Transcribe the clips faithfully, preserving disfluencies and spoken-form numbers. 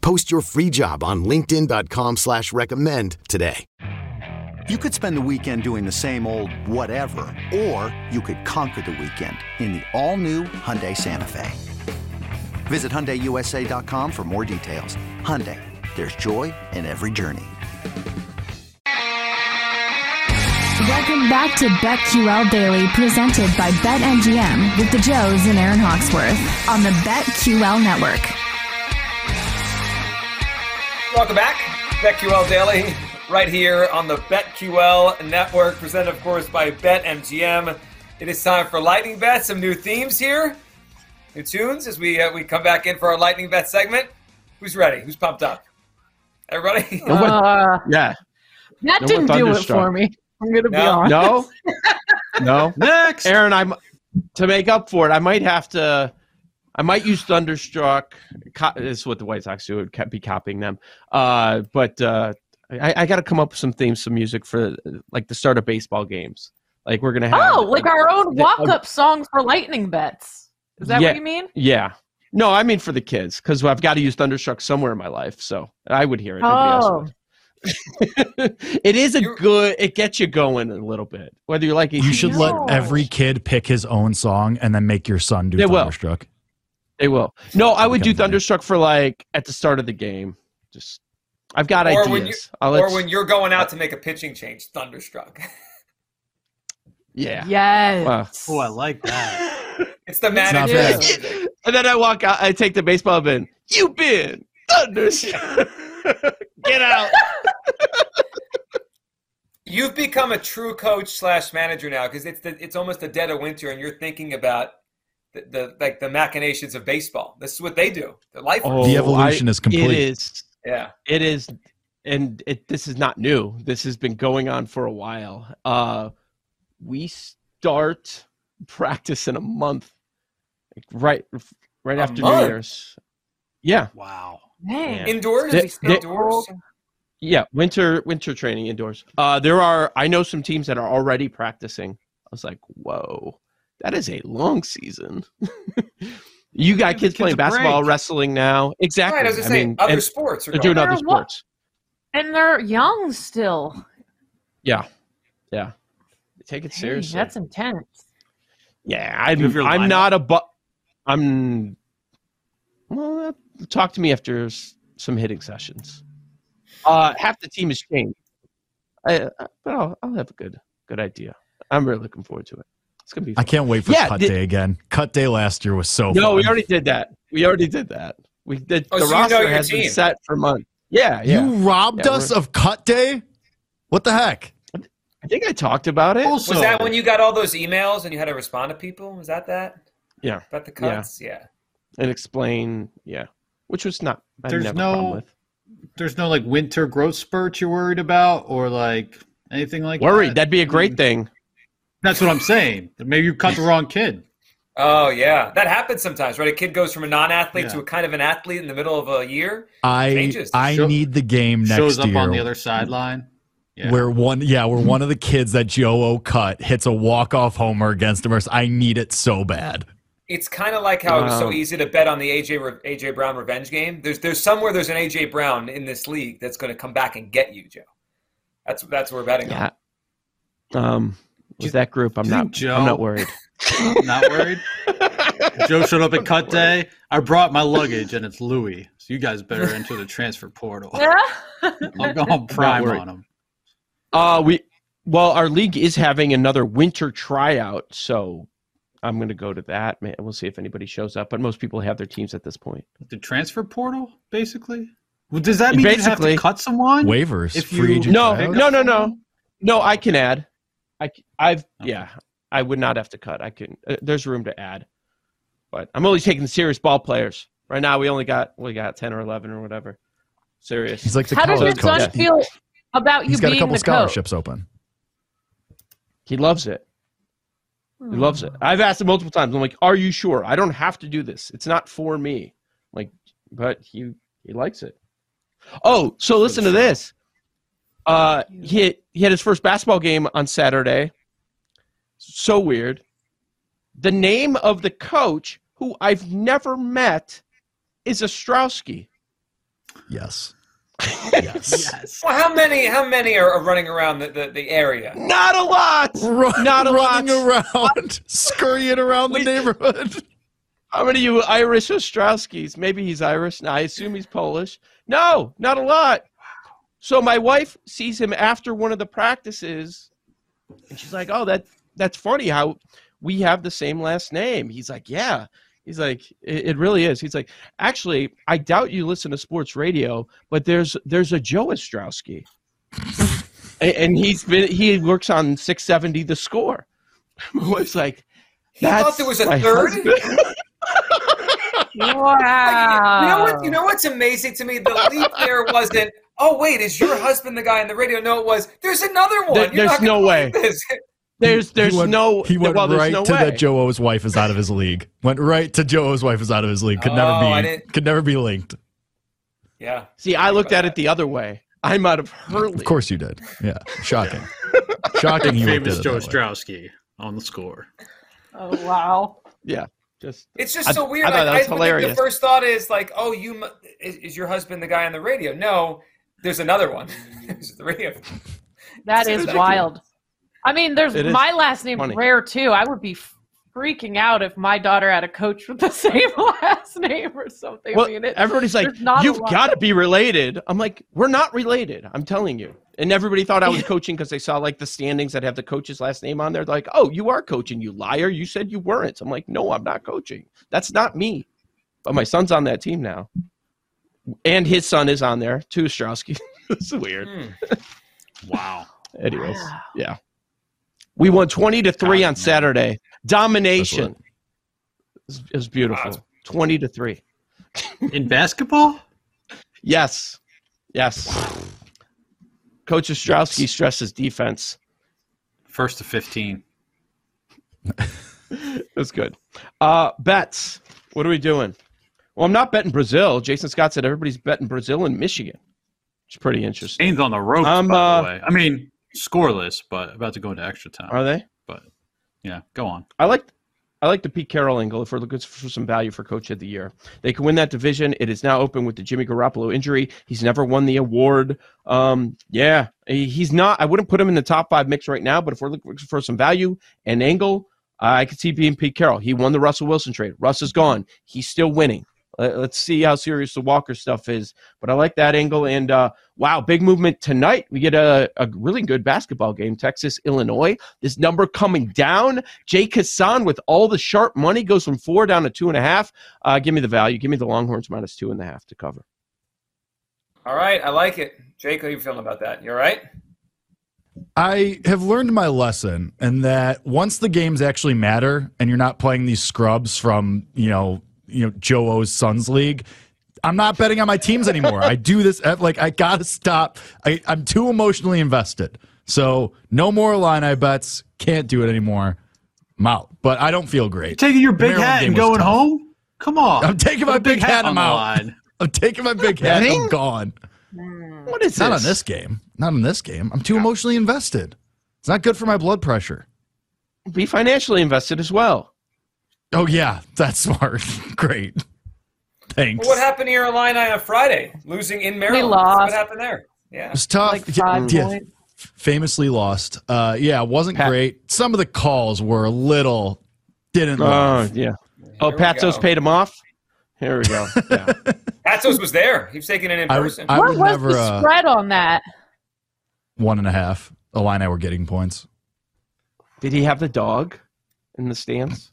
Post your free job on linkedin.com slash recommend today. You could spend the weekend doing the same old whatever, or you could conquer the weekend in the all-new Hyundai Santa Fe. Visit Hyundai U S A dot com for more details. Hyundai, there's joy in every journey. Welcome back to BetQL Daily, presented by BetMGM with the Joes and Aaron Hawksworth on the BetQL Network. Welcome back, BetQL Daily, right here on the BetQL Network, presented, of course, by BetMGM. It is time for Lightning Bet. Some new themes here, new tunes as we uh, we come back in for our Lightning Bet segment. Who's ready? Who's pumped up? Everybody? Uh, yeah. That no didn't do it for me. I'm going to be honest. No, no. Next. Aaron, I'm to make up for it, I might have to – I might use Thunderstruck. Co- this is what the White Sox do. It would be copying them. Uh, but uh, I, I got to come up with some themes, some music for like the start of baseball games. Like we're going to have – Oh, like, like our own walk-up uh, song for Lightning Bets. Is that yeah, what you mean? Yeah. No, I mean for the kids because I've got to use Thunderstruck somewhere in my life. So I would hear it. Nobody oh. else would. It is a You're, good it gets you going a little bit whether you like it. You should no. let every kid pick his own song and then make your son do they Thunderstruck will. They will no I would do Thunderstruck for like at the start of the game. Just I've got or ideas when you, or when you're going out to make a pitching change. Thunderstruck. Yeah. Yes. Wow. Oh, I like that. It's the magic. And then I walk out, I take the baseball bin. You've been Thunderstruck. Get out. You've become a true coach slash manager now because it's the, it's almost the dead of winter and you're thinking about the, the like the machinations of baseball. This is what they do. Their life. Oh, the evolution I, is complete. It is. Yeah. It is, and it this is not new. This has been going on for a while. Uh, we start practice in a month, like right right a after month? New Year's. Yeah. Wow. Man. Indoors? They, they, indoors? Yeah, winter winter training indoors. Uh, there are I know some teams that are already practicing. I was like, whoa, that is a long season. You got kids playing basketball, break. Wrestling now. Exactly. Right, I was just saying, other sports. Are they're doing other they're sports. What? And they're young still. Yeah. Yeah. Take it Dang, seriously. That's intense. Yeah, I, I'm I'm not a bu- I'm well, talk to me after some hitting sessions. Uh, half the team has changed. I, I, but I'll, I'll have a good good idea. I'm really looking forward to it. It's gonna be fun. I can't wait for yeah, cut did, day again. Cut day last year was so no, fun. No, we already did that. We already did that. We did, oh, the so roster you know has team. Been set for months. Yeah, yeah. You robbed yeah, us of cut day? What the heck? I think I talked about it. Also, was that when you got all those emails and you had to respond to people? Was that that? Yeah. About the cuts? Yeah. yeah. And explain, yeah. Which was not I there's never no problem with. There's no like winter growth spurt you're worried about or like anything like worried. that. Worried, that'd be a great I mean, thing. That's what I'm saying. Maybe you cut the wrong kid. Oh yeah. That happens sometimes, right? A kid goes from a non-athlete yeah. to a kind of an athlete in the middle of a year. I changes. I Show, need the game next year. Shows up year. on the other sideline. Yeah. Where one yeah, where one of the kids that Joe O cut hits a walk-off homer against him. I need it so bad. It's kind of like how it was so easy to bet on the A J A J Brown revenge game. There's there's somewhere there's an A J Brown in this league that's going to come back and get you, Joe. That's that's what we're betting yeah. on. Um, with that group, I'm not Joe, I'm not worried. I'm not worried. Joe showed up at cut day. I brought my luggage and it's Louis. So you guys better enter the transfer portal. I'm going prime on him. Uh we well our league is having another winter tryout, so I'm going to go to that. We'll see if anybody shows up, but most people have their teams at this point. The transfer portal, basically? Well, does that mean basically, you have to cut someone? Waivers. If free you, agent no, no, no, no. No, I can add. I, I've, okay. Yeah, I would not have to cut. I can. Uh, there's room to add. But I'm only taking serious ball players. Right now, we only got we got ten or eleven or whatever. Serious. He's like the How does your son feel about you being the coach? He's got a couple scholarships open. He loves it. He loves it. I've asked him multiple times. I'm like, are you sure? I don't have to do this. It's not for me. I'm like, but he he likes it. Oh, so listen to this. Uh, he, he had his first basketball game on Saturday. So weird. The name of the coach, who I've never met, is Ostrowski. Yes. Yes. Yes. Well, how many? How many are, are running around the, the, the area? Not a lot. Run, Not a running lot. around, scurrying around the neighborhood. How many of you Irish Ostrowskis? Maybe he's Irish. No, I assume he's Polish. No, not a lot. So my wife sees him after one of the practices, and she's like, "Oh, that that's funny. How we have the same last name." He's like, "Yeah." He's like, it, it really is. He's like, actually, I doubt you listen to sports radio, but there's there's a Joe Ostrowski, and, and he's been he works on six seventy The Score. My wife's like, he thought there was a third. Wow. Like, you know what? You know what's amazing to me? The leap there wasn't, oh wait, is your husband the guy on the radio? No, it was, there's another one. There, You're there's not no way. This. There's, there's he went, no. He went well, right no to way. that Joe O's wife is out of his league. Went right to Joe O's wife is out of his league. Could oh, never be. Could never be linked. Yeah. See, I, I looked at that. it the other way. I'm out of her league. Of course you did. Yeah. Shocking. Shocking. You famous Joe Ostrowski on The Score. Oh wow. Yeah. Just. It's just I, so weird. I, I, I, that's I hilarious. The first thought is like, oh, you is, is your husband the guy on the radio? No, there's another one. There's the radio. That is wild. I mean, there's my last name funny. Rare too. I would be freaking out if my daughter had a coach with the same last name or something. Well, I mean, it, everybody's like, "You've got to be related." I'm like, "We're not related. I'm telling you." And everybody thought I was coaching because they saw like the standings that have the coach's last name on there. They're like, "Oh, you are coaching, you liar! You said you weren't." I'm like, "No, I'm not coaching. That's not me." But my son's on that team now, and his son is on there too. Ostrowski. It's weird. Hmm. Wow. Anyways, wow. Yeah. We won twenty to three on Saturday. Domination. It was beautiful. twenty to three. In basketball? Yes. Yes. Wow. Coach Ostrowski yes. stresses defense. First to fifteen. That's good. Uh, bets. What are we doing? Well, I'm not betting Brazil. Jason Scott said everybody's betting Brazil and Michigan. It's pretty interesting. Spain's on the ropes, um, by uh, the way. I mean – scoreless, but about to go into extra time. Are they? But yeah, go on. I like, I like the Pete Carroll angle. If we're looking for some value for Coach of the Year, they can win that division. It is now open with the Jimmy Garoppolo injury. He's never won the award. Um, yeah, he, he's not. I wouldn't put him in the top five mix right now. But if we're looking for some value and angle, uh, I could see being Pete Carroll. He won the Russell Wilson trade. Russ is gone. He's still winning. Let's see how serious the Walker stuff is. But I like that angle. And, uh, wow, big movement tonight. We get a, a really good basketball game, Texas, Illinois. This number coming down. Jake Hassan with all the sharp money goes from four down to two and a half. Uh, give me the value. Give me the Longhorns minus two and a half to cover. All right. I like it. Jake, how are you feeling about that? You all right? I have learned my lesson in that once the games actually matter and you're not playing these scrubs from, you know, you know, Joe O's son's league. I'm not betting on my teams anymore. I do this at, like, I gotta stop. I, I'm too emotionally invested. So no more Illini bets. Can't do it anymore. I'm out. But I don't feel great. You're taking your big Maryland hat and going tough. home? Come on. I'm taking Put my big, big hat. I'm out. Line. I'm taking my big hat. Betting? I'm gone. What is not this? Not on this game. Not on this game. I'm too yeah. emotionally invested. It's not good for my blood pressure. Be financially invested as well. Oh, yeah, that's smart. Great. Thanks. Well, what happened to your Illini on Friday? Losing in Maryland. We lost. What happened there? Yeah. It was tough. Like five yeah. points. Famously lost. Uh, yeah, it wasn't Pat. great. Some of the calls were a little didn't oh, love. Yeah. Here oh, Patsos go. paid him off? Here we go. Yeah. Patsos was there. He was taking it in I, person. I, I what was never, the uh, spread on that? One and a half. Illini were getting points. Did he have the dog in the stands?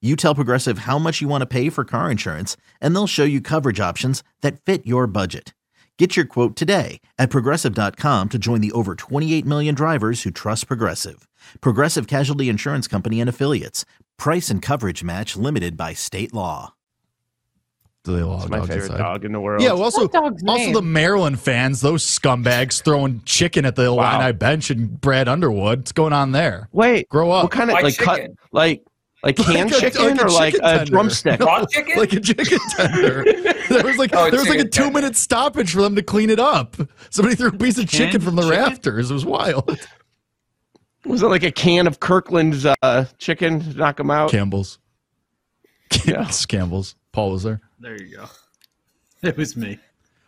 You tell Progressive how much you want to pay for car insurance, and they'll show you coverage options that fit your budget. Get your quote today at Progressive dot com to join the over twenty-eight million drivers who trust Progressive. Progressive Casualty Insurance Company and Affiliates. Price and coverage match limited by state law. It's my favorite inside. Dog in the world. Yeah, well, also, also the Maryland fans, those scumbags throwing chicken at the Illini wow. bench and Brad Underwood. What's going on there? Wait, grow up. What kind of like, like cut like like canned like chicken, a, like or a like chicken a drumstick? No, like a chicken tender. There was like oh, there was like a two tender. minute stoppage for them to clean it up. Somebody threw a piece of chicken canned from the chicken? rafters. It was wild. Was it like a can of Kirkland's uh, chicken to knock them out? Campbell's. Yeah. Campbell's. Paul was there. There you go. It was me.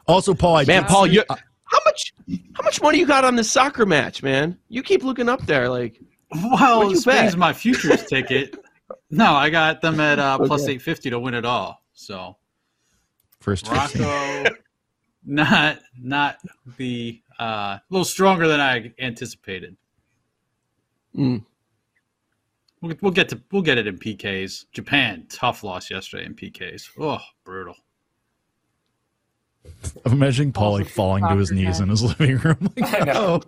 Also, Paul, I man, Paul, you uh, how much how much money you got on this soccer match, man? You keep looking up there, like. Well, it's my futures ticket. No, I got them at uh, okay. plus eight fifty to win it all. So, first Morocco, not not the a uh, little stronger than I anticipated. Mm. We'll, we'll get to we'll get it in P Ks. Japan, tough loss yesterday in P Ks. Oh, brutal. I'm imagining Paul like falling to his knees in his living room. Like, I know.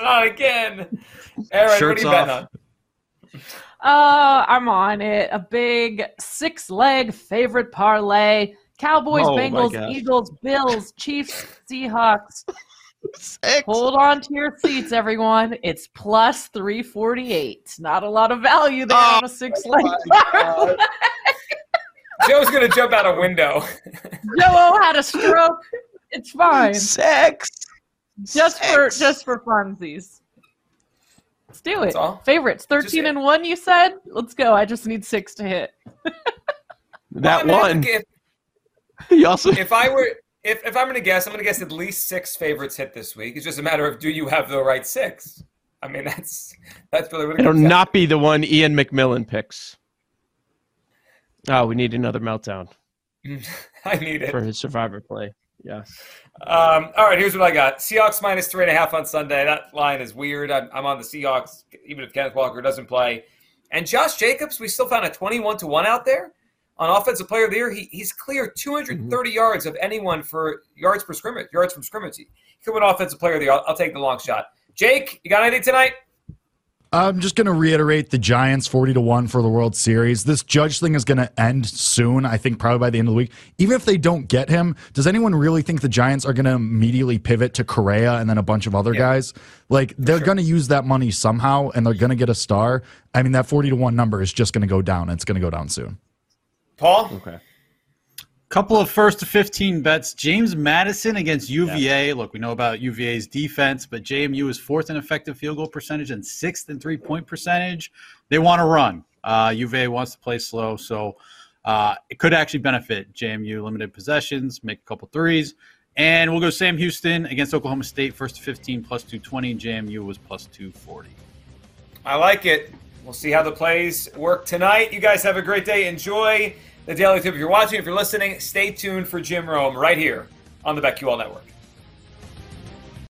Oh, again. Aaron, shirts what are you off. betting on? Uh, I'm on it. A big six-leg favorite parlay. Cowboys, oh, Bengals, Eagles, Bills, Chiefs, Seahawks. Six. Hold on to your seats, everyone. It's plus three forty-eight. Not a lot of value there oh, on a six-leg parlay. Joe's going to jump out a window. Joe had a stroke. It's fine. Sex. Just Sex. for just for funsies. Let's do it. Favorites, thirteen and one, you said? Let's go. I just need six to hit. That well, one. If, you also- if I were... If, if I'm going to guess, I'm going to guess at least six favorites hit this week. It's just a matter of do you have the right six? I mean, that's that's really what it comes down to. It'll not be the one Ian McMillan picks. Oh, we need another meltdown. I need it. For his survivor play, yes. Um, all right, here's what I got. Seahawks minus three and a half on Sunday. That line is weird. I'm, I'm on the Seahawks, even if Kenneth Walker doesn't play. And Josh Jacobs, we still found a twenty-one to one out there. On Offensive Player of the Year, he, he's cleared two hundred thirty mm-hmm. yards of anyone for yards per scrimmage, yards from scrimmage. He could win Offensive Player of the Year. I'll, I'll take the long shot. Jake, you got anything tonight? I'm just going to reiterate the Giants forty to one for the World Series. This Judge thing is going to end soon, I think probably by the end of the week. Even if they don't get him, does anyone really think the Giants are going to immediately pivot to Correa and then a bunch of other yeah. guys? Like, they're sure. going to use that money somehow, and they're going to get a star. I mean, that forty to one number is just going to go down, and it's going to go down soon. Paul? Okay. Couple of first to fifteen bets. James Madison against U V A. Yeah. Look, we know about U V A's defense, but J M U is fourth in effective field goal percentage and sixth in three-point percentage. They want to run. Uh, U V A wants to play slow, so uh, it could actually benefit J M U. Limited possessions, make a couple threes. And we'll go Sam Houston against Oklahoma State, first to fifteen, plus two twenty. J M U was plus two forty. I like it. We'll see how the plays work tonight. You guys have a great day. Enjoy the Daily Tip. If you're watching, if you're listening, stay tuned for Jim Rome right here on the BetQL Network.